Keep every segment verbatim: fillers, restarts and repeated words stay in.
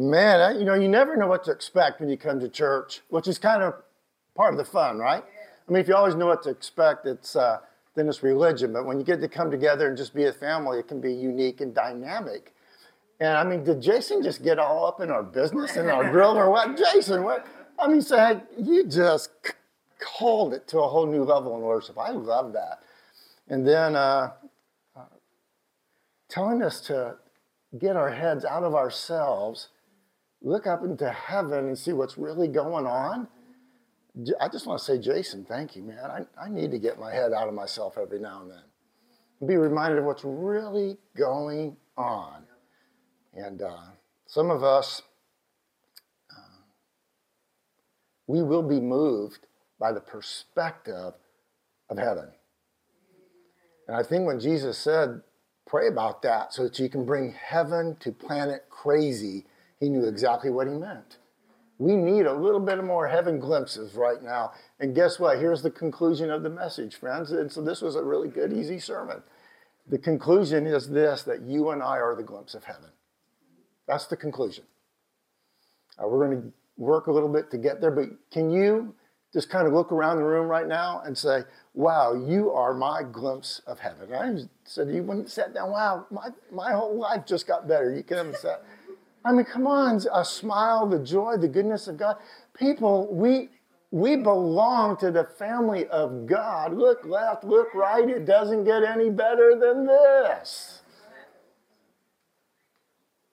Man, I, you know, you never know what to expect when you come to church, which is kind of part of the fun, right? I mean, if you always know what to expect, it's uh, then it's religion. But when you get to come together and just be a family, it can be unique and dynamic. And, I mean, did Jason just get all up in our business and our grill or what? Jason, what? I mean, say, you just called it to a whole new level in worship. I love that. And then uh, uh, telling us to get our heads out of ourselves, look up into heaven and see what's really going on. I just want to say, Jason, thank you, man. I, I need to get my head out of myself every now and then and be reminded of what's really going on. And uh, some of us, uh, we will be moved by the perspective of heaven. And I think when Jesus said, pray about that so that you can bring heaven to planet crazy, he knew exactly what he meant. We need a little bit more heaven glimpses right now. And guess what? Here's the conclusion of the message, friends. And so this was a really good, easy sermon. The conclusion is this, that you and I are the glimpse of heaven. That's the conclusion. Uh, we're going to work a little bit to get there, but can you just kind of look around the room right now and say, wow, you are my glimpse of heaven. And I said, you wouldn't sit down, wow, my, my whole life just got better. You couldn't have sat. I mean, come on, a smile, the joy, the goodness of God. People, we we belong to the family of God. Look left, look right. It doesn't get any better than this.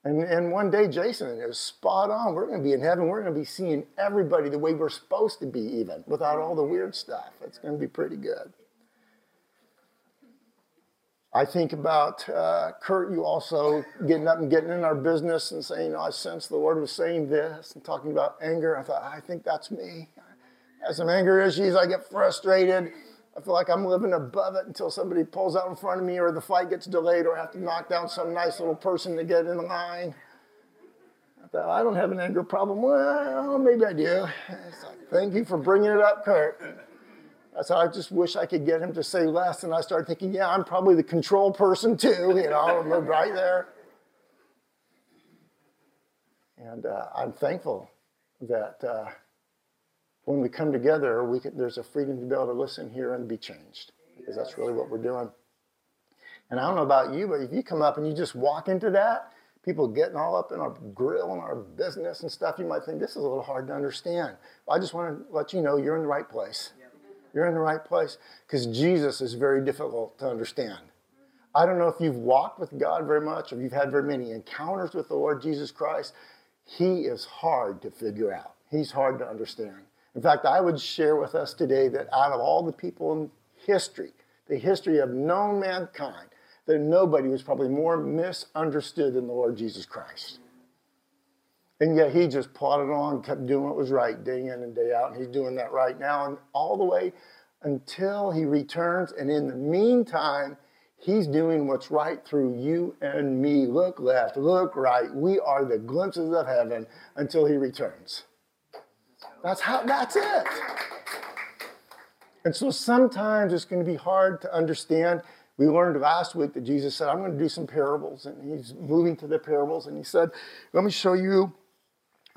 And, and one day, Jason, it was spot on. We're going to be in heaven. We're going to be seeing everybody the way we're supposed to be even, without all the weird stuff. It's going to be pretty good. I think about, uh, Kurt, you also getting up and getting in our business and saying, oh, I sense the Lord was saying this and talking about anger. I thought, I think that's me. I have some anger issues. I get frustrated. I feel like I'm living above it until somebody pulls out in front of me or the fight gets delayed or I have to knock down some nice little person to get in line. I thought, I don't have an anger problem. Well, maybe I do. It's like, thank you for bringing it up, Kurt. So I just wish I could get him to say less. And I started thinking, yeah, I'm probably the control person too. You know, I lived right there. And uh, I'm thankful that uh, when we come together, we can, there's a freedom to be able to listen, hear, and be changed. Because that's really what we're doing. And I don't know about you, but if you come up and you just walk into that, people getting all up in our grill and our business and stuff, you might think, this is a little hard to understand. I just want to let you know you're in the right place. You're in the right place because Jesus is very difficult to understand. I don't know if you've walked with God very much or you've had very many encounters with the Lord Jesus Christ. He is hard to figure out. He's hard to understand. In fact, I would share with us today that out of all the people in history, the history of known mankind, that nobody was probably more misunderstood than the Lord Jesus Christ. And yet he just plodded on, kept doing what was right day in and day out. And he's doing that right now and all the way until he returns. And in the meantime, he's doing what's right through you and me. Look left, look right. We are the glimpses of heaven until he returns. That's how, that's it. And so sometimes it's going to be hard to understand. We learned last week that Jesus said, I'm going to do some parables. And he's moving to the parables. And he said, let me show you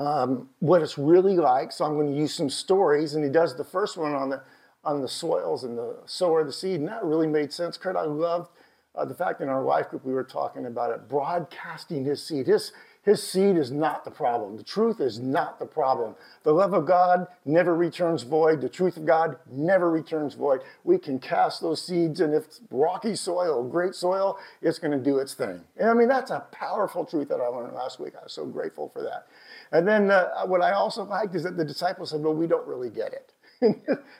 Um, what it's really like, so I'm going to use some stories. And he does the first one on the on the soils and the sower of the seed, and that really made sense. Kurt, I loved uh, the fact in our life group we were talking about it, broadcasting his seed. His, his seed is not the problem. The truth is not the problem. The love of God never returns void. The truth of God never returns void. We can cast those seeds, and if it's rocky soil, great soil, it's going to do its thing. And I mean, that's a powerful truth that I learned last week. I was so grateful for that. And then uh, what I also liked is that the disciples said, well, we don't really get it.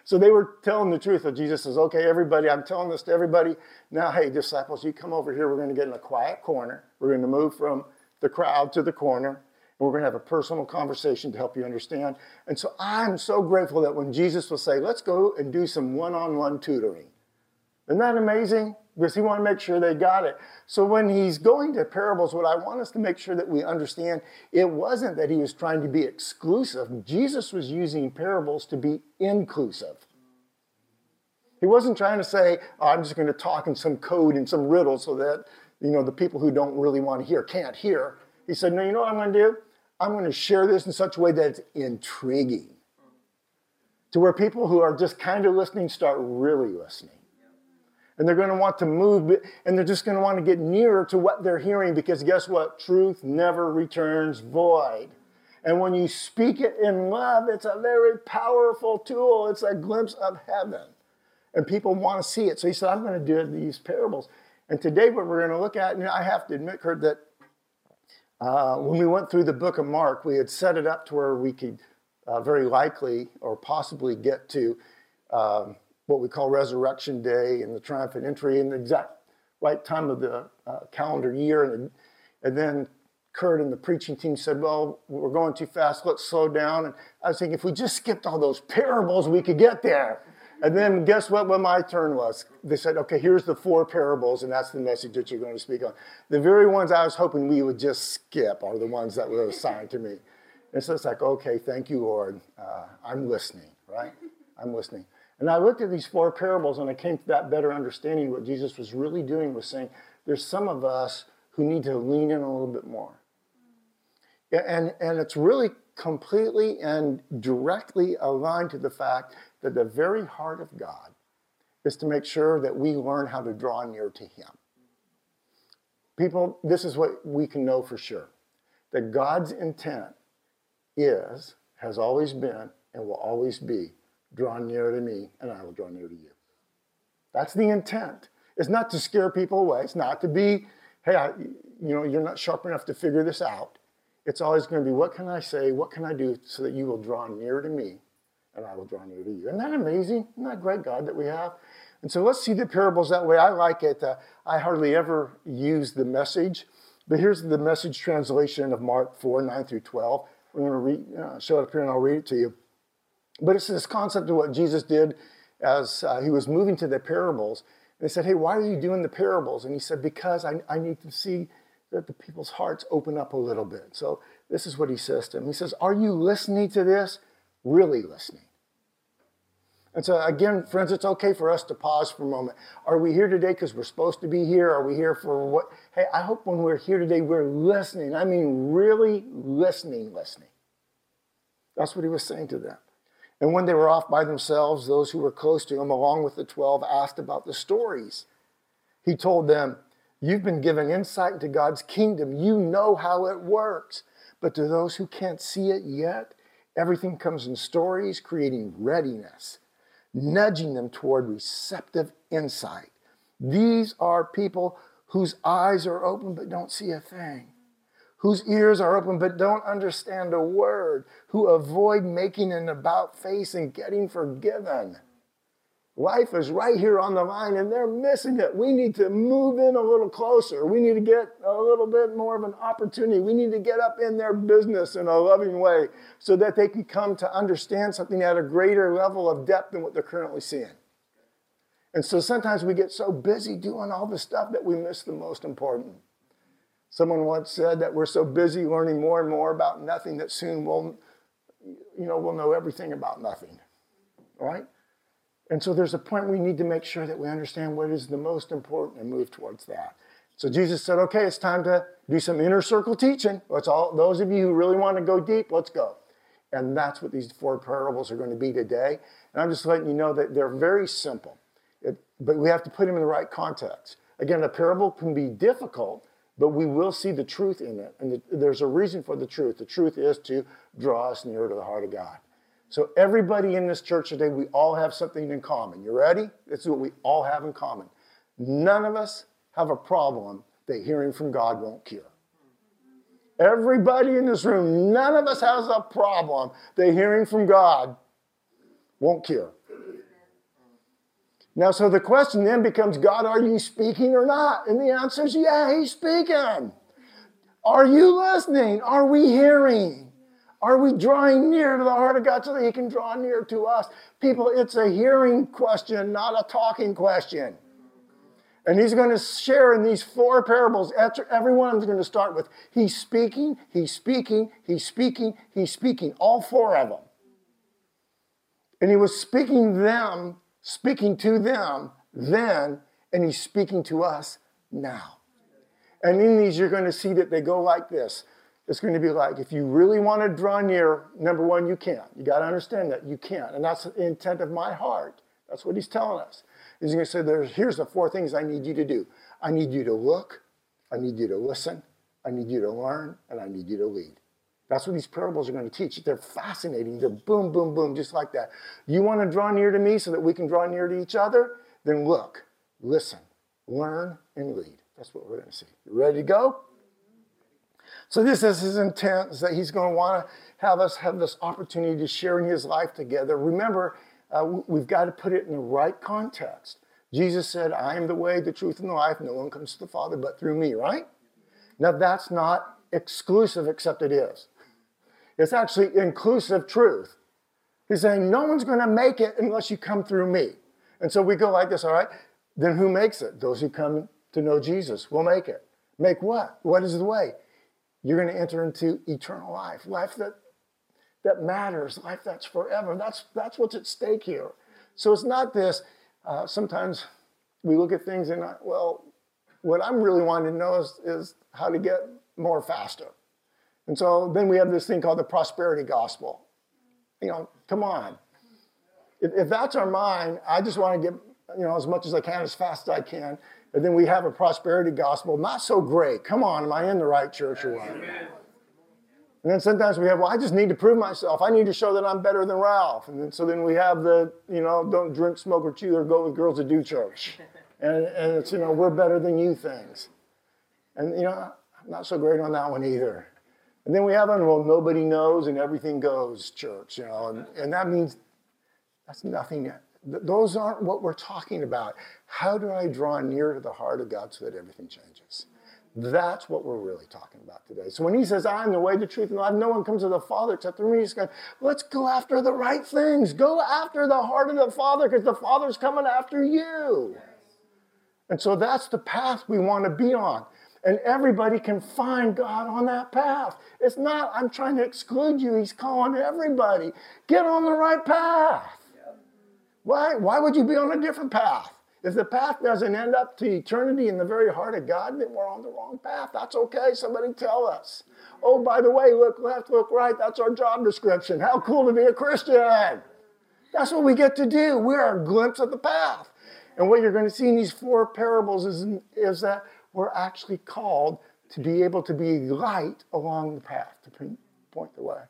So they were telling the truth. And Jesus says, okay, everybody, I'm telling this to everybody. Now, hey, disciples, you come over here. We're going to get in a quiet corner. We're going to move from the crowd to the corner. And we're going to have a personal conversation to help you understand. And so I'm so grateful that when Jesus will say, let's go and do some one-on-one tutoring. Isn't that amazing? Because he wanted to make sure they got it. So when he's going to parables, what I want us to make sure that we understand, it wasn't that he was trying to be exclusive. Jesus was using parables to be inclusive. He wasn't trying to say, oh, I'm just going to talk in some code and some riddle so that, you know, the people who don't really want to hear can't hear. He said, no, you know what I'm going to do? I'm going to share this in such a way that it's intriguing to where people who are just kind of listening start really listening. And they're going to want to move, and they're just going to want to get nearer to what they're hearing, because guess what? Truth never returns void. And when you speak it in love, it's a very powerful tool. It's a glimpse of heaven. And people want to see it. So he said, I'm going to do these parables. And today what we're going to look at, and I have to admit, Kurt, that uh, when we went through the book of Mark, we had set it up to where we could uh, very likely or possibly get to um, what we call Resurrection Day and the triumphant entry and the exact right time of the uh, calendar year. And, and then Kurt and the preaching team said, well, we're going too fast. Let's slow down. And I was thinking, if we just skipped all those parables, we could get there. And then guess what, what my turn was? They said, okay, here's the four parables, and that's the message that you're going to speak on. The very ones I was hoping we would just skip are the ones that were assigned to me. And so it's like, okay, thank you, Lord. Uh, I'm listening, right? I'm listening. And I looked at these four parables, and I came to that better understanding. What Jesus was really doing was saying, there's some of us who need to lean in a little bit more. And, and it's really completely and directly aligned to the fact that the very heart of God is to make sure that we learn how to draw near to Him. People, this is what we can know for sure, that God's intent is, has always been, and will always be, draw near to me, and I will draw near to you. That's the intent. It's not to scare people away. It's not to be, hey, I, you know, you're not sharp enough to figure this out. It's always going to be, what can I say? What can I do so that you will draw near to me? And I will draw near to you. Isn't that amazing? Isn't that a great God that we have? And so let's see the parables that way. I like it. Uh, I hardly ever use the message. But here's the message translation of Mark four, nine through twelve. We're going to read, uh, show it up here and I'll read it to you. But it's this concept of what Jesus did as uh, he was moving to the parables. They said, hey, why are you doing the parables? And he said, because I, I need to see that the people's hearts open up a little bit. So this is what he says to him. He says, are you listening to this? Really listening. And so again, friends, it's okay for us to pause for a moment. Are we here today because we're supposed to be here? Are we here for what? Hey, I hope when we're here today, we're listening. I mean, really listening, listening. That's what he was saying to them. And when they were off by themselves, those who were close to him, along with the twelve, asked about the stories. He told them, you've been given insight into God's kingdom. You know how it works. But to those who can't see it yet, everything comes in stories, creating readiness, nudging them toward receptive insight. These are people whose eyes are open but don't see a thing, whose ears are open but don't understand a word, who avoid making an about face and getting forgiven. Life is right here on the line, and they're missing it. We need to move in a little closer. We need to get a little bit more of an opportunity. We need to get up in their business in a loving way so that they can come to understand something at a greater level of depth than what they're currently seeing. And so sometimes we get so busy doing all this stuff that we miss the most important. Someone once said that we're so busy learning more and more about nothing that soon we'll, you know, we'll know everything about nothing, right? And so there's a point we need to make sure that we understand what is the most important and move towards that. So Jesus said, okay, it's time to do some inner circle teaching. Let's all, those of you who really want to go deep, let's go. And that's what these four parables are going to be today. And I'm just letting you know that they're very simple, it, but we have to put them in the right context. Again, a parable can be difficult, but we will see the truth in it. And the, there's a reason for the truth. The truth is to draw us nearer to the heart of God. So everybody in this church today, we all have something in common. You ready? This is what we all have in common. None of us have a problem that hearing from God won't cure. Everybody in this room, none of us has a problem that hearing from God won't cure. Now, so the question then becomes, God, are you speaking or not? And the answer is, yeah, he's speaking. Are you listening? Are we hearing? Are we drawing near to the heart of God so that he can draw near to us? People, it's a hearing question, not a talking question. And he's going to share in these four parables. Every one of them is going to start with, he's speaking, he's speaking, he's speaking, he's speaking. All four of them. And he was speaking them, speaking to them then, and he's speaking to us now. And in these, you're going to see that they go like this. It's going to be like, if you really want to draw near, number one, you can. You got to understand that you can. And that's the intent of my heart. That's what he's telling us. He's going to say, there's, here's the four things I need you to do. I need you to look. I need you to listen. I need you to learn. And I need you to lead. That's what these parables are going to teach. They're fascinating. They're boom, boom, boom, just like that. You want to draw near to me so that we can draw near to each other? Then look, listen, learn, and lead. That's what we're going to see. You ready to go? So this is his intent, is that he's going to want to have us have this opportunity to share in his life together. Remember, uh, we've got to put it in the right context. Jesus said, I am the way, the truth, and the life. No one comes to the Father but through me, right? Now, that's not exclusive, except it is. It's actually inclusive truth. He's saying, no one's going to make it unless you come through me. And so we go like this, all right? Then who makes it? Those who come to know Jesus will make it. Make what? What is the way? You're going to enter into eternal life, life that that matters, life that's forever. That's that's what's at stake here. So it's not this. Uh, sometimes we look at things and, I, well, what I'm really wanting to know is, is how to get more faster. And so then we have this thing called the prosperity gospel. You know, come on. If, if that's our mind, I just want to get, you know, as much as I can, as fast as I can. And then we have a prosperity gospel, not so great. Come on, am I in the right church or what? And then sometimes we have, well, I just need to prove myself. I need to show that I'm better than Ralph. And then, so then we have the, you know, don't drink, smoke, or chew, or go with girls that do church. And, and it's, you know, we're better than you things. And, you know, I'm not so great on that one either. And then we have one, well, nobody knows and everything goes church, you know. And, and that means that's nothing yet. Those aren't what we're talking about. How do I draw near to the heart of God so that everything changes? That's what we're really talking about today. So when he says, I am the way, the truth, and the life, no one comes to the Father except through me, he's going, let's go after the right things. Go after the heart of the Father, because the Father's coming after you. And so that's the path we want to be on. And everybody can find God on that path. It's not, I'm trying to exclude you. He's calling everybody. Get on the right path. Why, why would you be on a different path? If the path doesn't end up to eternity in the very heart of God, then we're on the wrong path. That's okay. Somebody tell us. Oh, by the way, look left, look right. That's our job description. How cool to be a Christian. That's what we get to do. We're a glimpse of the path. And what you're going to see in these four parables is, is that we're actually called to be able to be light along the path, to point the way.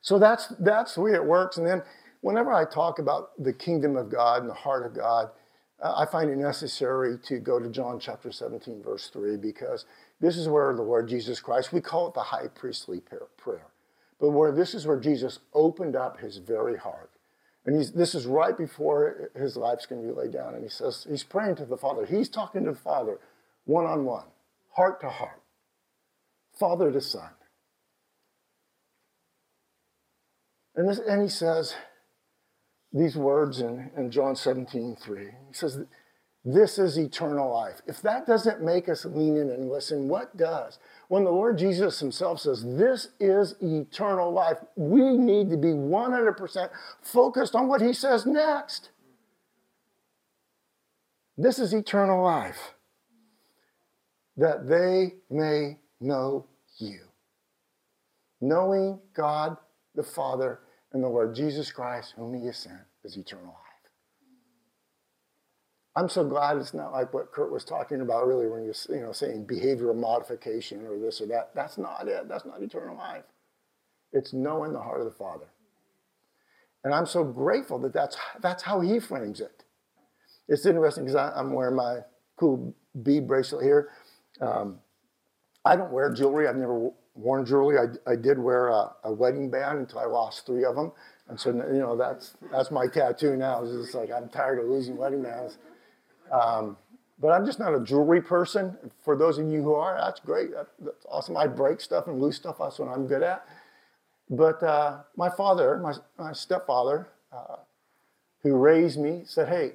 So that's, that's the way it works. And then whenever I talk about the kingdom of God and the heart of God, uh, I find it necessary to go to John chapter seventeen, verse three, because this is where the Lord Jesus Christ, we call it the high priestly prayer, but where this is where Jesus opened up his very heart. And he's, this is right before his life's going to be laid down. And he says, he's praying to the Father. He's talking to the Father one-on-one, heart to heart, Father to Son. And, this, and he says these words in, in John seventeen three. He says, this is eternal life. If that doesn't make us lean in and listen, what does? When the Lord Jesus himself says, this is eternal life, we need to be one hundred percent focused on what he says next. This is eternal life, that they may know you. Knowing God the Father and the Lord Jesus Christ, whom he has sent, is eternal life. I'm so glad it's not like what Kurt was talking about earlier when you're you know, saying behavioral modification or this or that. That's not it. That's not eternal life. It's knowing the heart of the Father. And I'm so grateful that that's, that's how he frames it. It's interesting because I'm wearing my cool bead bracelet here. Um, I don't wear jewelry. I've never worn jewelry. I, I did wear a, a wedding band until I lost three of them. And so, you know, that's that's my tattoo now. It's just like I'm tired of losing wedding bands. Um, but I'm just not a jewelry person. For those of you who are, that's great. That's awesome. I break stuff and lose stuff. That's what I'm good at. But uh, my father, my, my stepfather, uh, who raised me, said, hey,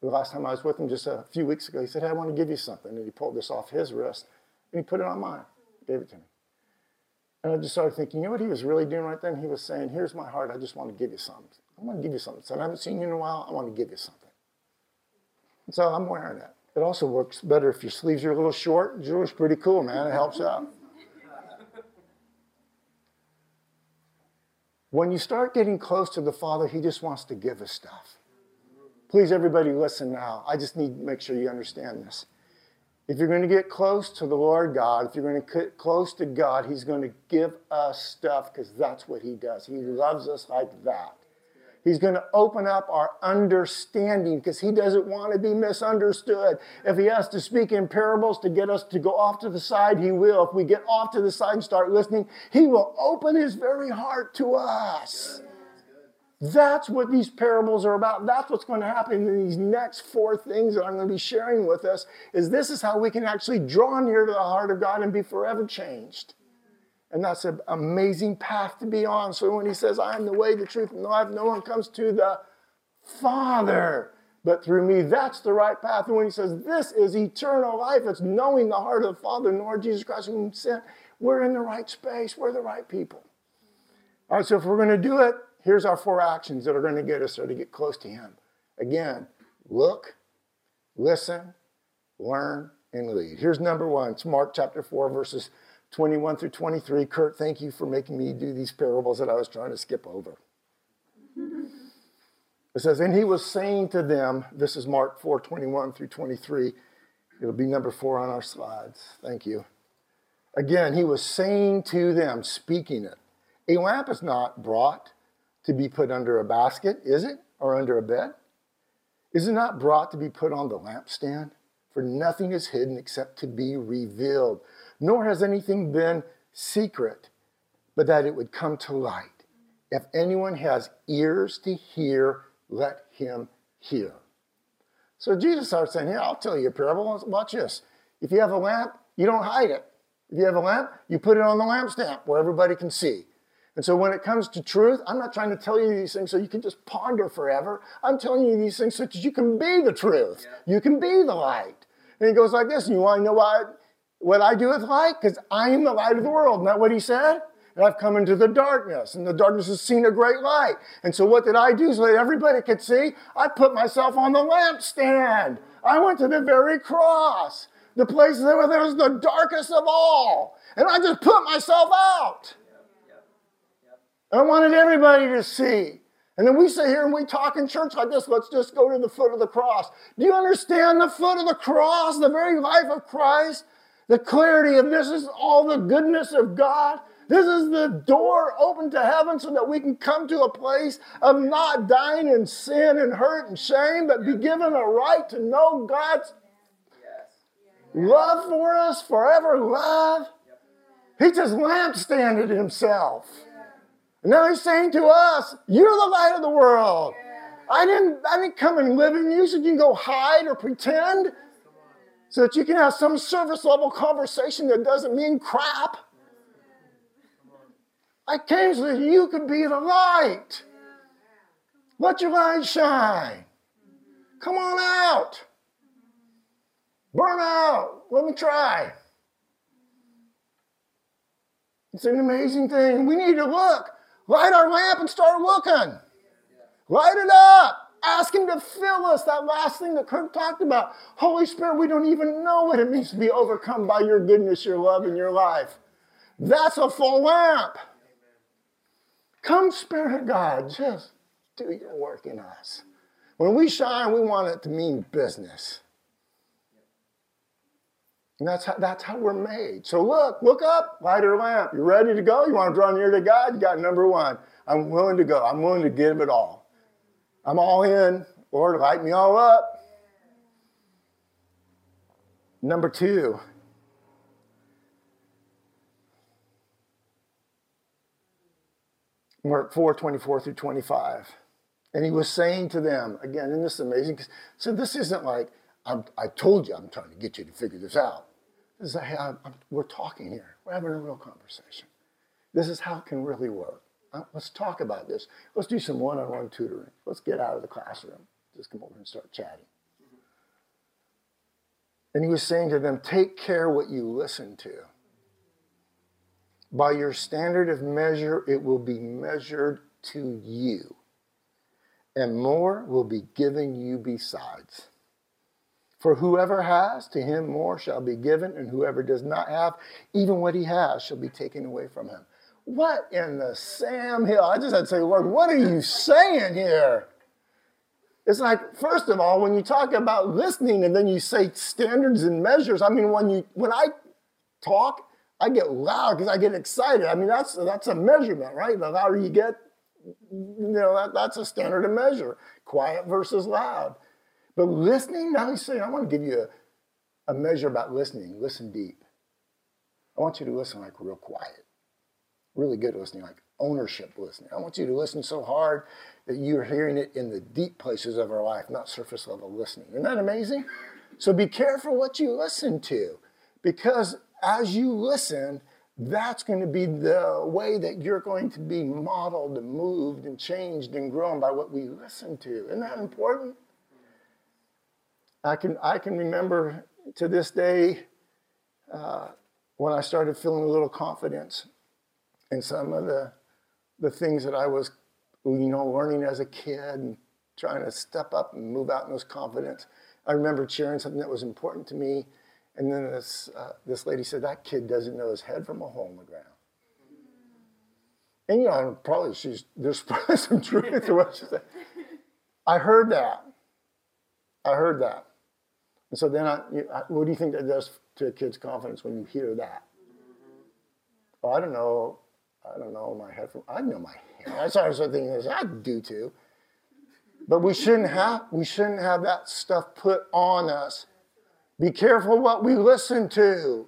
the last time I was with him just a few weeks ago, he said, hey, I want to give you something. And he pulled this off his wrist, and he put it on mine. Gave it to me. And I just started thinking, you know what he was really doing right then? He was saying, here's my heart. I just want to give you something. I want to give you something. So I haven't seen you in a while. I want to give you something. And so I'm wearing it. It also works better if your sleeves are a little short. Jewelry's pretty cool, man. It helps out. When you start getting close to the Father, he just wants to give us stuff. Please, everybody, listen now. I just need to make sure you understand this. If you're going to get close to the Lord God, if you're going to get close to God, he's going to give us stuff because that's what he does. He loves us like that. He's going to open up our understanding because he doesn't want to be misunderstood. If he has to speak in parables to get us to go off to the side, he will. If we get off to the side and start listening, he will open his very heart to us. That's what these parables are about. That's what's going to happen in these next four things that I'm going to be sharing with us, is this is how we can actually draw near to the heart of God and be forever changed. And that's an amazing path to be on. So when he says, I am the way, the truth, and the life, no one comes to the Father but through me, that's the right path. And when he says, this is eternal life, it's knowing the heart of the Father and the Lord Jesus Christ whom he sent, we're in the right space. We're the right people. All right, so if we're going to do it, here's our four actions that are going to get us there to get close to him. Again, look, listen, learn, and lead. Here's number one. It's Mark chapter four, verses twenty-one through twenty-three. Kurt, thank you for making me do these parables that I was trying to skip over. It says, and he was saying to them, this is Mark four, twenty-one through twenty-three. It'll be number four on our slides. Thank you. Again, he was saying to them, speaking it, a lamp is not brought to be put under a basket, is it? Or under a bed? Is it not brought to be put on the lampstand? For nothing is hidden except to be revealed, nor has anything been secret, but that it would come to light. If anyone has ears to hear, let him hear. So Jesus starts saying, here, I'll tell you a parable. Watch this. If you have a lamp, you don't hide it. If you have a lamp, you put it on the lampstand where everybody can see. And so when it comes to truth, I'm not trying to tell you these things so you can just ponder forever. I'm telling you these things so that you can be the truth. Yeah. You can be the light. And it goes like this. And you want to know why? What I do with light? Because I am the light of the world. Isn't that what he said? And I've come into the darkness, and the darkness has seen a great light. And so what did I do so that everybody could see? I put myself on the lampstand. I went to the very cross, the place where there was the darkest of all. And I just put myself out. I wanted everybody to see. And then we sit here and we talk in church like this. Let's just go to the foot of the cross. Do you understand the foot of the cross, the very life of Christ? The clarity of this is all the goodness of God. This is the door open to heaven so that we can come to a place of not dying in sin and hurt and shame, but be given a right to know God's love for us, forever love. He just lampstanded himself. Now he's saying to us, you're the light of the world. Yeah. I didn't, I didn't come and live in you so you can go hide or pretend so that you can have some service level conversation that doesn't mean crap. I came so that you could be the light. Let your light shine. Come on out. Burn out. Let me try. It's an amazing thing. We need to look. Light our lamp and start looking. Light it up. Ask him to fill us. That last thing that Kurt talked about. Holy Spirit, we don't even know what it means to be overcome by your goodness, your love, and your life. That's a full lamp. Come, Spirit of God, just do your work in us. When we shine, we want it to mean business. And that's how, that's how we're made. So look, look up, light your lamp. You ready to go? You want to draw near to God? You got number one. I'm willing to go. I'm willing to give it all. I'm all in. Lord, light me all up. Number two. Mark four, twenty-four through twenty-five. And he was saying to them, again, and this is amazing. So this isn't like, I'm, I told you I'm trying to get you to figure this out. This is how I'm, we're talking here. We're having a real conversation. This is how it can really work. Uh, let's talk about this. Let's do some one-on-one tutoring. Let's get out of the classroom. Just come over and start chatting. And he was saying to them, take care what you listen to. By your standard of measure, it will be measured to you. And more will be given you besides. For whoever has, to him more shall be given, and whoever does not have, even what he has shall be taken away from him. What in the Sam Hill? I just had to say, Lord, what are you saying here? It's like, first of all, when you talk about listening and then you say standards and measures, I mean, when you when I talk, I get loud because I get excited. I mean, that's that's a measurement, right? The louder you get, you know, that, that's a standard to measure. Quiet versus loud. But listening, now he's saying, I want to give you a, a measure about listening. Listen deep. I want you to listen like real quiet. Really good listening, like ownership listening. I want you to listen so hard that you're hearing it in the deep places of our life, not surface level listening. Isn't that amazing? So be careful what you listen to, because as you listen, that's going to be the way that you're going to be modeled and moved and changed and grown by what we listen to. Isn't that important? I can I can remember to this day uh, when I started feeling a little confidence. And some of the the things that I was, you know, learning as a kid and trying to step up and move out in this confidence. I remember sharing something that was important to me. And then this uh, this lady said, that kid doesn't know his head from a hole in the ground. And, you know, probably she's, there's probably some truth to what she said. I heard that. I heard that. And so then I, I what do you think that does to a kid's confidence when you hear that? Oh, I don't know. I don't know my head from, I know my head. That's what I was thinking, is I do too. But we shouldn't have we shouldn't have that stuff put on us. Be careful what we listen to.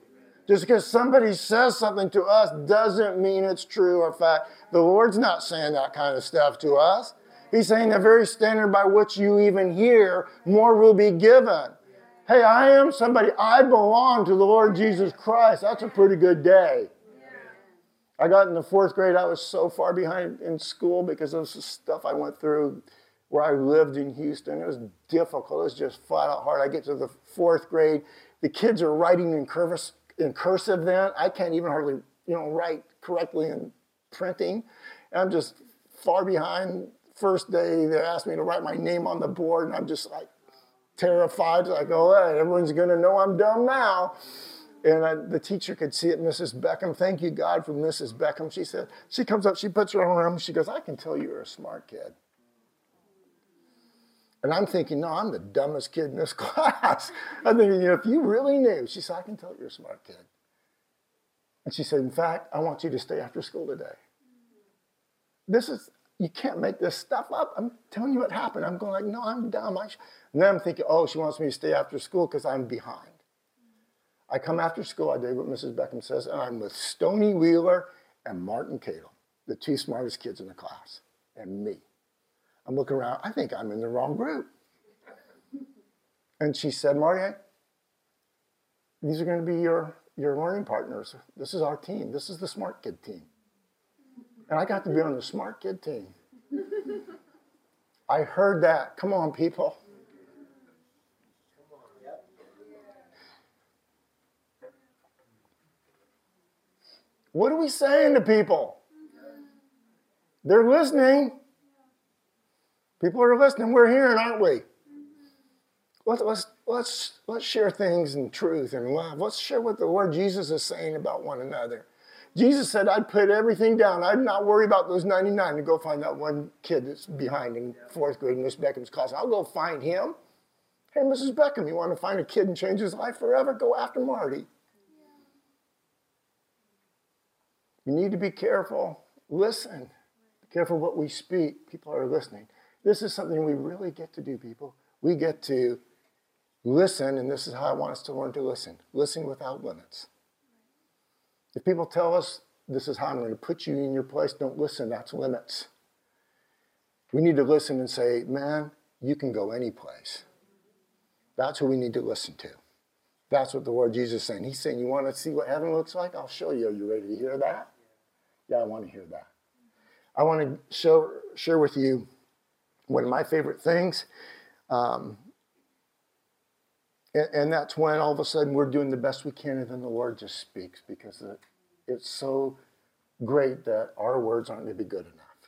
Just because somebody says something to us doesn't mean it's true or fact. The Lord's not saying that kind of stuff to us. He's saying the very standard by which you even hear, more will be given. Hey, I am somebody. I belong to the Lord Jesus Christ. That's a pretty good day. I got in the fourth grade, I was so far behind in school because of the stuff I went through where I lived in Houston. It was difficult. It was just flat out hard. I get to the fourth grade. The kids are writing in cursive, in cursive then. I can't even hardly, you know, write correctly in printing. And I'm just far behind. First day, they asked me to write my name on the board, and I'm just like terrified. Like, oh, hey, everyone's going to know I'm dumb now. And I, the teacher could see it, Missus Beckham. Thank you, God, for Missus Beckham. She said, she comes up, she puts her arm around me. She goes, I can tell you're a smart kid. And I'm thinking, no, I'm the dumbest kid in this class. I'm thinking, you know, if you really knew. She said, I can tell you're a smart kid. And she said, in fact, I want you to stay after school today. This is, you can't make this stuff up. I'm telling you what happened. I'm going like, no, I'm dumb. I and then I'm thinking, oh, she wants me to stay after school because I'm behind. I come after school, I did what Missus Beckham says, and I'm with Stoney Wheeler and Martin Cato, the two smartest kids in the class, and me. I'm looking around, I think I'm in the wrong group. And she said, Marty, these are going to be your, your learning partners. This is our team. This is the smart kid team. And I got to be on the smart kid team. I heard that. Come on, people. What are we saying to people? They're listening. People are listening. We're hearing, aren't we? Let's, let's, let's, let's share things in truth and love. Let's share what the Lord Jesus is saying about one another. Jesus said, I'd put everything down. I'd not worry about those ninety-nine and go find that one kid that's behind in fourth grade in Miss Beckham's class. I'll go find him. Hey, Missus Beckham, you want to find a kid and change his life forever? Go after Marty. You need to be careful. Listen. Be careful what we speak. People are listening. This is something we really get to do, people. We get to listen, and this is how I want us to learn to listen. Listen without limits. If people tell us, this is how I'm going to put you in your place, don't listen. That's limits. We need to listen and say, man, you can go any place. That's who we need to listen to. That's what the Lord Jesus is saying. He's saying, you want to see what heaven looks like? I'll show you. Are you ready to hear that? Yeah, I want to hear that. I want to show, share with you one of my favorite things. Um, and, and that's when all of a sudden we're doing the best we can, and then the Lord just speaks, because it, it's so great that our words aren't going to be good enough.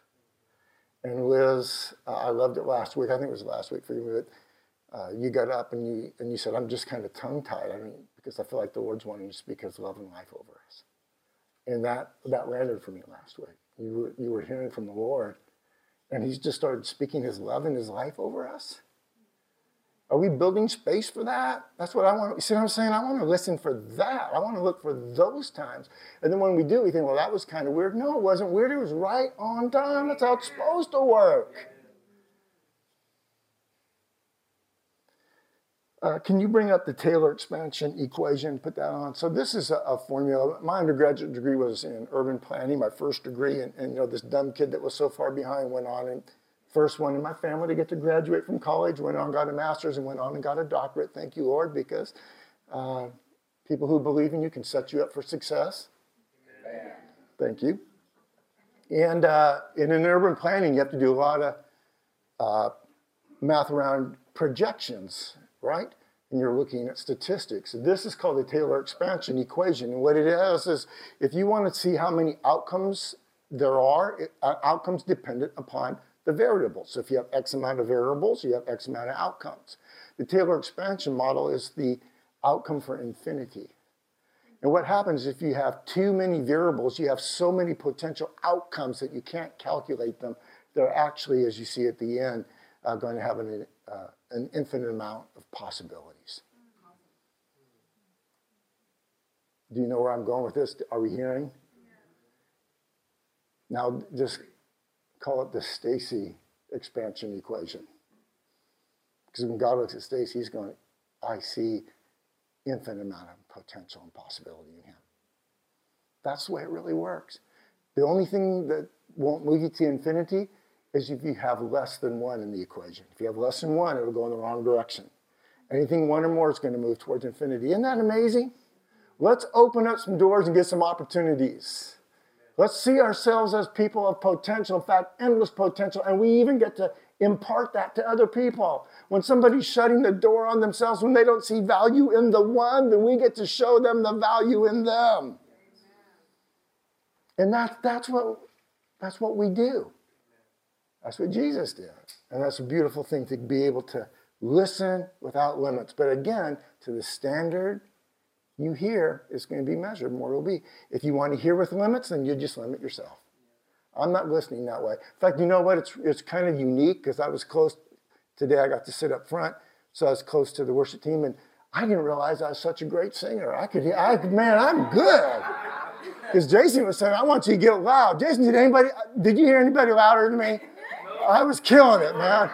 And Liz, uh, I loved it last week. I think it was last week for you. Uh, you got up and you and you said, I'm just kind of tongue-tied. I mean, because I feel like the Lord's wanting to speak His love and life over us. And that, that landed for me last week. You were, you were hearing from the Lord, and he's just started speaking his love and his life over us. Are we building space for that? That's what I want. You see what I'm saying? I want to listen for that. I want to look for those times. And then when we do, we think, well, that was kind of weird. No, it wasn't weird. It was right on time. That's how it's supposed to work. Uh, can you bring up the Taylor expansion equation, put that on? So this is a, a formula. My undergraduate degree was in urban planning, my first degree. And, and, you know, this dumb kid that was so far behind went on and first one in my family to get to graduate from college, went on, got a master's, and went on and got a doctorate. Thank you, Lord, because uh, people who believe in you can set you up for success. Amen. Thank you. And, uh, and in urban planning, you have to do a lot of uh, math around projections, right? And you're looking at statistics. This is called the Taylor expansion equation. And what it is is if you want to see how many outcomes there are, it, uh, outcomes dependent upon the variables. So if you have X amount of variables, you have X amount of outcomes. The Taylor expansion model is the outcome for infinity. And what happens if you have too many variables, you have so many potential outcomes that you can't calculate them. They're actually, as you see at the end, uh, going to have an Uh, an infinite amount of possibilities. Do you know where I'm going with this? Are we hearing? Yeah. Now just call it the Stacy expansion equation. Because when God looks at Stacy, he's going, I see infinite amount of potential and possibility in him. That's the way it really works. The only thing that won't move you to infinity is if you have less than one in the equation. If you have less than one, it'll go in the wrong direction. Anything one or more is going to move towards infinity. Isn't that amazing? Let's open up some doors and get some opportunities. Let's see ourselves as people of potential, in fact, endless potential, and we even get to impart that to other people. When somebody's shutting the door on themselves, when they don't see value in the one, then we get to show them the value in them. And that, that's what, that's what we do. That's what Jesus did. And that's a beautiful thing to be able to listen without limits. But again, to the standard you hear, it's going to be measured, more will be. If you want to hear with limits, then you just limit yourself. I'm not listening that way. In fact, you know what? It's, it's kind of unique because I was close. Today I got to sit up front, so I was close to the worship team, and I didn't realize I was such a great singer. I could hear, I, man, I'm good. Because Jason was saying, I want you to get loud. Jason, did anybody, did you hear anybody louder than me? I was killing it, man.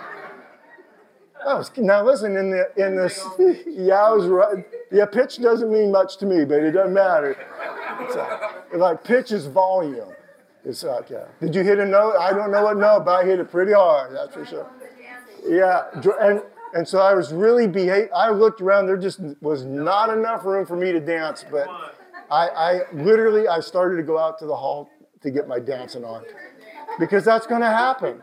I was, now listen, in the in this, yeah, I was right. Yeah, pitch doesn't mean much to me, but it doesn't matter. It's like, like pitch is volume. It's like, yeah. Did you hit a note? I don't know what note, but I hit it pretty hard. That's for sure. Yeah, and and so I was really behave. I looked around. There just was not enough room for me to dance, but I, I literally I started to go out to the hall to get my dancing on, because that's going to happen.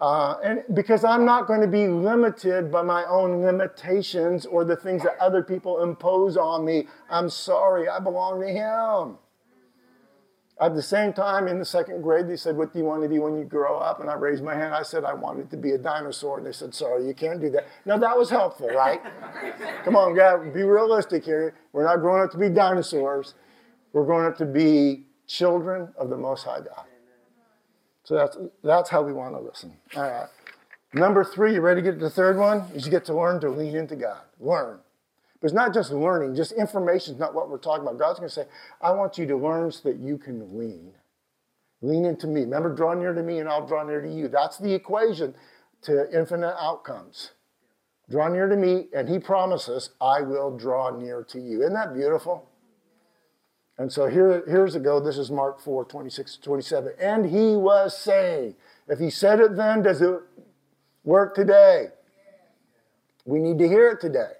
Uh, and because I'm not going to be limited by my own limitations or the things that other people impose on me. I'm sorry, I belong to him. At the same time, in the second grade, they said, what do you want to be when you grow up? And I raised my hand. I said, I wanted to be a dinosaur. And they said, sorry, you can't do that. Now, that was helpful, right? Come on, guys, be realistic here. We're not growing up to be dinosaurs. We're growing up to be children of the Most High God. So that's that's how we want to listen. All right. Number three, you ready to get to the third one? Is you get to learn to lean into God. Learn. But it's not just learning. Just information is not what we're talking about. God's going to say, I want you to learn so that you can lean. Lean into me. Remember, draw near to me and I'll draw near to you. That's the equation to infinite outcomes. Draw near to me and he promises, I will draw near to you. Isn't that beautiful? And so here, here's a go. This is Mark four, twenty-six to twenty-seven. And he was saying, if he said it then, does it work today? We need to hear it today.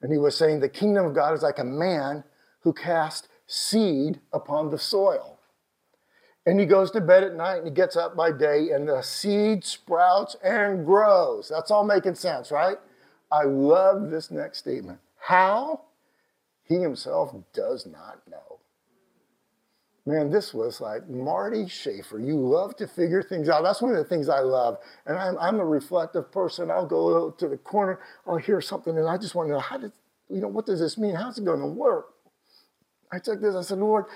And he was saying, the kingdom of God is like a man who cast seed upon the soil. And he goes to bed at night and he gets up by day and the seed sprouts and grows. That's all making sense, right? I love this next statement. How? He himself does not know. Man, this was like Marty Schaefer. You love to figure things out. That's one of the things I love. And I'm, I'm a reflective person. I'll go to the corner. I'll hear something, and I just want to know, how did, you know, what does this mean? How's it going to work? I took this, I said, Lord,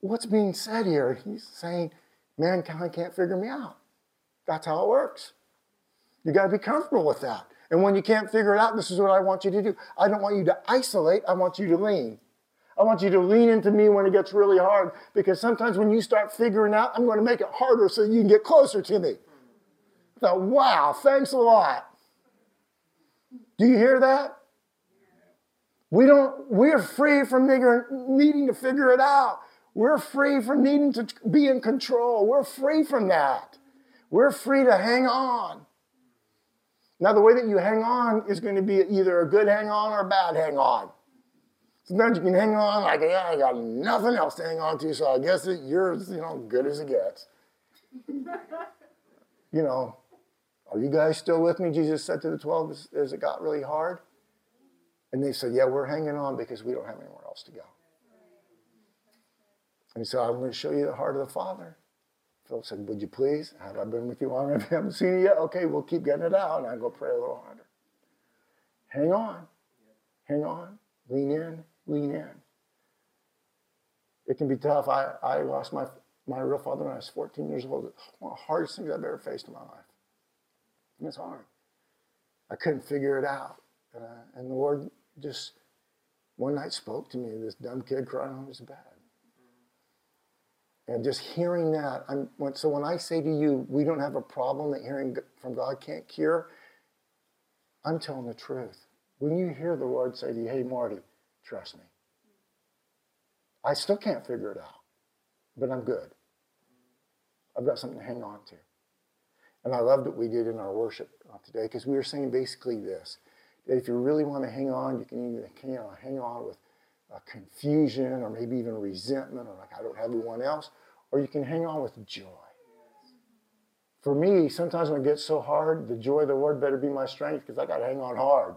what's being said here? He's saying, mankind can't figure me out. That's how it works. You got to be comfortable with that. And when you can't figure it out, this is what I want you to do. I don't want you to isolate. I want you to lean. I want you to lean into me when it gets really hard, because sometimes when you start figuring out, I'm going to make it harder so you can get closer to me. I thought, wow, thanks a lot. Do you hear that? We don't, we're free from needing to figure it out. We're free from needing to be in control. We're free from that. We're free to hang on. Now, the way that you hang on is going to be either a good hang on or a bad hang on. Sometimes you can hang on like, yeah, I got nothing else to hang on to, so I guess it, you're, you know, good as it gets. You know, are you guys still with me? Jesus said to the twelve as, as it got really hard. And they said, yeah, we're hanging on because we don't have anywhere else to go. And he said, I'm going to show you the heart of the Father. Philip said, would you please? Have I been with you long enough? I haven't seen you yet. Okay, we'll keep getting it out. And I'll go pray a little harder. Hang on. Hang on. Lean in. Lean in. It can be tough. I, I lost my, my real father when I was fourteen years old. It's one of the hardest things I've ever faced in my life. And it's hard. I couldn't figure it out. Uh, and the Lord just one night spoke to me, this dumb kid crying on his bed. And just hearing that, I'm, so when I say to you, we don't have a problem that hearing from God can't cure, I'm telling the truth. When you hear the Lord say to you, hey, Marty, trust me. I still can't figure it out, but I'm good. I've got something to hang on to. And I loved what we did in our worship today, because we were saying basically this, that if you really want to hang on, you can either you know, hang on with Uh, confusion, or maybe even resentment, or like, I don't have anyone else, or you can hang on with joy. For me, sometimes when it gets so hard, the joy of the Lord better be my strength, because I got to hang on hard.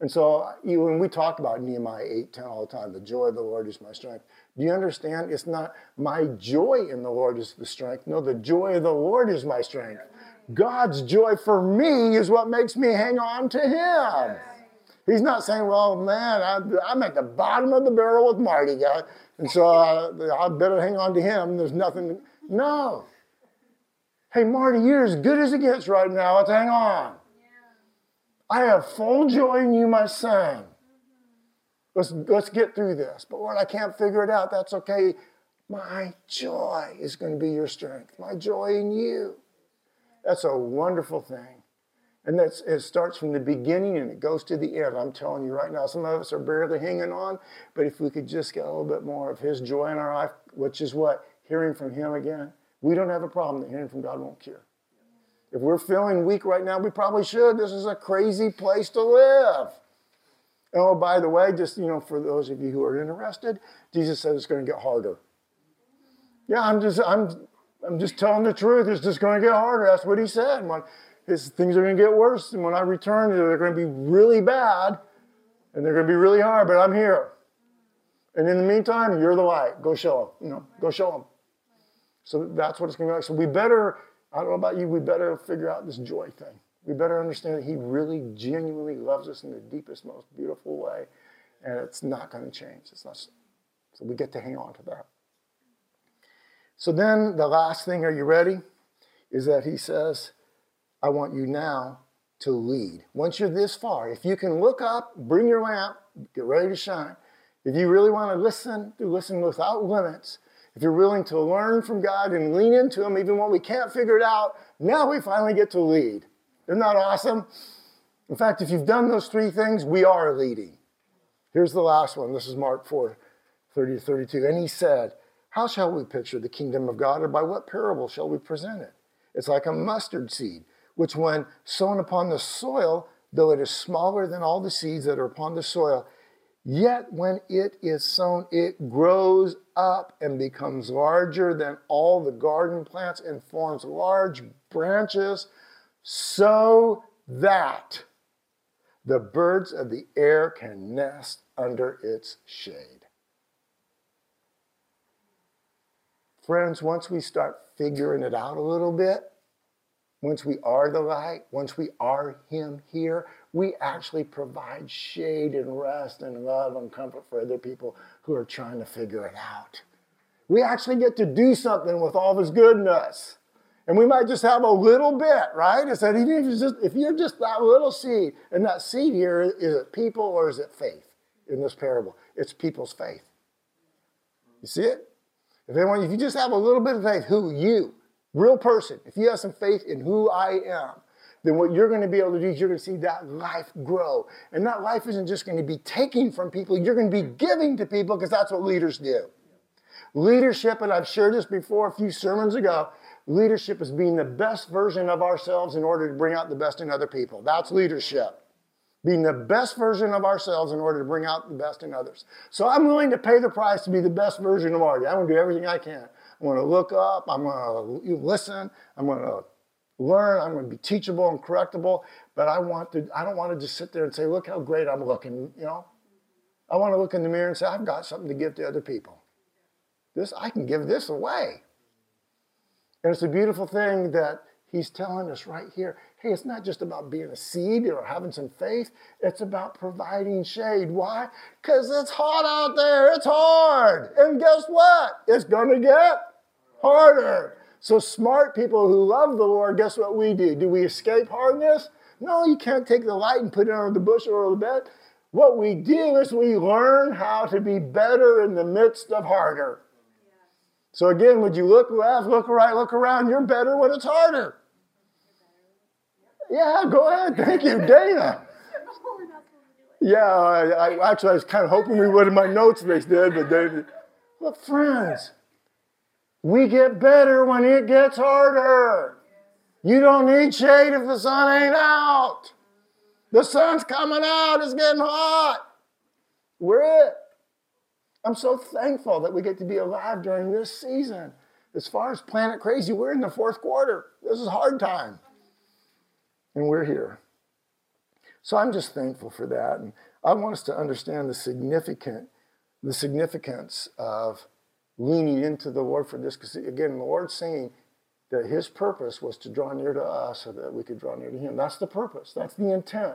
And so you, when we talk about Nehemiah eight, ten all the time, the joy of the Lord is my strength. Do you understand? It's not my joy in the Lord is the strength. No, the joy of the Lord is my strength. God's joy for me is what makes me hang on to Him. He's not saying, well, man, I, I'm at the bottom of the barrel with Marty, guy, and so I, I better hang on to him. There's nothing. To... No. Hey, Marty, you're as good as it gets right now. Let's hang on. Yeah. I have full joy in you, my son. Mm-hmm. Let's, let's get through this. But Lord, I can't figure it out. That's okay. My joy is going to be your strength. My joy in you. That's a wonderful thing. And that's, it starts from the beginning and it goes to the end. I'm telling you right now, some of us are barely hanging on. But if we could just get a little bit more of His joy in our life, which is what? Hearing from Him again. We don't have a problem that hearing from God won't cure. If we're feeling weak right now, we probably should. This is a crazy place to live. And oh, by the way, just, you know, for those of you who are interested, Jesus said it's going to get harder. Yeah, I'm just, I'm, I'm just telling the truth. It's just going to get harder. That's what He said. When, His things are going to get worse, and when I return, they're going to be really bad, and they're going to be really hard, but I'm here. And in the meantime, you're the light. Go show them. You know, go show them. So that's what it's going to be like. So we better, I don't know about you, we better figure out this joy thing. We better understand that He really genuinely loves us in the deepest, most beautiful way, and it's not going to change. It's not. So we get to hang on to that. So then the last thing, are you ready, is that He says, I want you now to lead. Once you're this far, if you can look up, bring your lamp, get ready to shine. If you really want to listen, to listen without limits. If you're willing to learn from God and lean into Him, even when we can't figure it out, now we finally get to lead. Isn't that awesome? In fact, if you've done those three things, we are leading. Here's the last one. This is Mark four, thirty to thirty-two. And He said, how shall we picture the kingdom of God, or by what parable shall we present it? It's like a mustard seed, which when sown upon the soil, though it is smaller than all the seeds that are upon the soil, yet when it is sown, it grows up and becomes larger than all the garden plants and forms large branches, so that the birds of the air can nest under its shade. Friends, once we start figuring it out a little bit, Once we are the light, once we are him here, we actually provide shade and rest and love and comfort for other people who are trying to figure it out. We actually get to do something with all of his goodness. And we might just have a little bit, right? It's that even if you're just, if you're just that little seed, and that seed here, is it people or is it faith in this parable? It's people's faith. You see it? If anyone, if you just have a little bit of faith, who you, real person, if you have some faith in who I am, then what you're going to be able to do is you're going to see that life grow. And that life isn't just going to be taking from people. You're going to be giving to people because that's what leaders do. Leadership, and I've shared this before a few sermons ago, leadership is being the best version of ourselves in order to bring out the best in other people. That's leadership. Being the best version of ourselves in order to bring out the best in others. So I'm willing to pay the price to be the best version of Marty. I'm going to do everything I can. I'm going to look up. I'm going to listen. I'm going to learn. I'm going to be teachable and correctable. But I want to. I don't want to just sit there and say, look how great I'm looking. You know, I want to look in the mirror and say, I've got something to give to other people. This I can give this away. And it's a beautiful thing that he's telling us right here. Hey, it's not just about being a seed or having some faith. It's about providing shade. Why? Because it's hot out there. It's hard. And guess what? It's going to get harder. So smart people who love the Lord, guess what we do? Do we escape hardness? No, you can't take the light and put it under the bushel or the bed. What we do is we learn how to be better in the midst of harder. So again, would you look left, look right, look around? You're better when it's harder. Yeah, go ahead. Thank you, Dana. Yeah, I, I, actually, I was kind of hoping we would in my notes they did, but David, look, friends, we get better when it gets harder. You don't need shade if the sun ain't out. The sun's coming out. It's getting hot. We're it. I'm so thankful that we get to be alive during this season. As far as Planet Crazy, we're in the fourth quarter. This is hard time. And we're here. So I'm just thankful for that. And I want us to understand the significant, the significance of leaning into the Lord for this. Because again, the Lord's saying that his purpose was to draw near to us so that we could draw near to him. That's the purpose. That's the intent.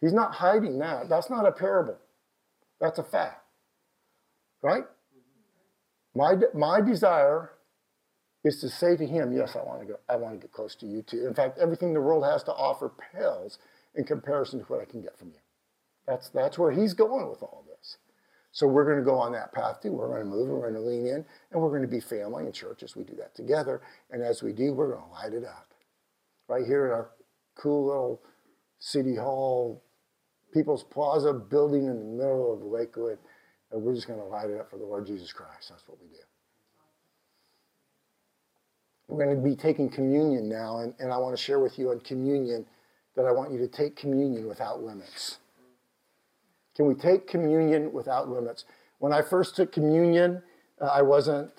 He's not hiding that. That's not a parable. That's a fact. Right? My, my desire is to say to him, yes, I want to go. I want to get close to you too. In fact, everything the world has to offer pales in comparison to what I can get from you. That's, that's where he's going with all this. So we're going to go on that path too. We're going to move. We're going to lean in. And we're going to be family and church as we do that together. And as we do, we're going to light it up. Right here at our cool little City Hall, People's Plaza building in the middle of Lakewood. And we're just going to light it up for the Lord Jesus Christ. That's what we do. We're going to be taking communion now, and, and I want to share with you on communion that I want you to take communion without limits. Can we take communion without limits? When I first took communion, uh, I wasn't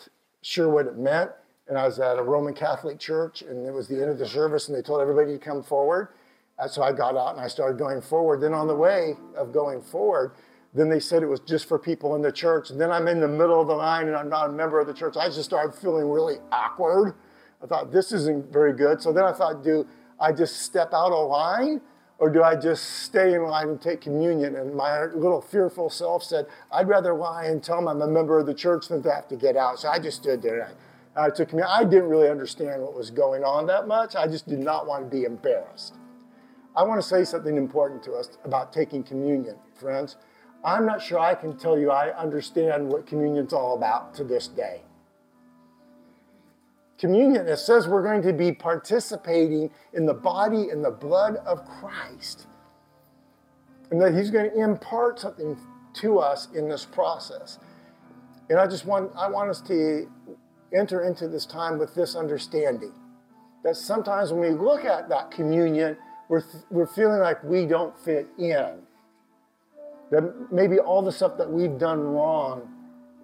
sure what it meant, and I was at a Roman Catholic church, and it was the end of the service, and they told everybody to come forward. Uh, so I got out, and I started going forward. Then on the way of going forward, then they said it was just for people in the church. And then I'm in the middle of the line and I'm not a member of the church. I just started feeling really awkward. I thought, this isn't very good. So then I thought, do I just step out of line or do I just stay in line and take communion? And my little fearful self said, I'd rather lie and tell them I'm a member of the church than to have to get out. So I just stood there and I, I took communion. I didn't really understand what was going on that much. I just did not want to be embarrassed. I want to say something important to us about taking communion, friends. I'm not sure I can tell you I understand what communion's all about to this day. Communion, it says we're going to be participating in the body and the blood of Christ. And that he's going to impart something to us in this process. And I just want, I want us to enter into this time with this understanding. That sometimes when we look at that communion, we're, we're feeling like we don't fit in. That maybe all the stuff that we've done wrong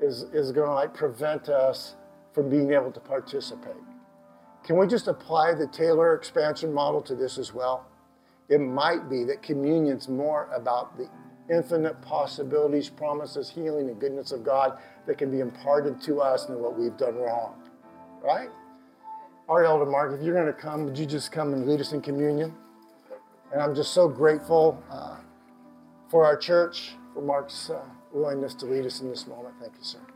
is, is going to like prevent us from being able to participate. Can we just apply the Taylor expansion model to this as well? It might be that communion's more about the infinite possibilities, promises, healing, and goodness of God that can be imparted to us than what we've done wrong, right? our elder Mark, if you're going to come, would you just come and lead us in communion? And I'm just so grateful uh, for our church, for Mark's uh, willingness to lead us in this moment. Thank you, sir.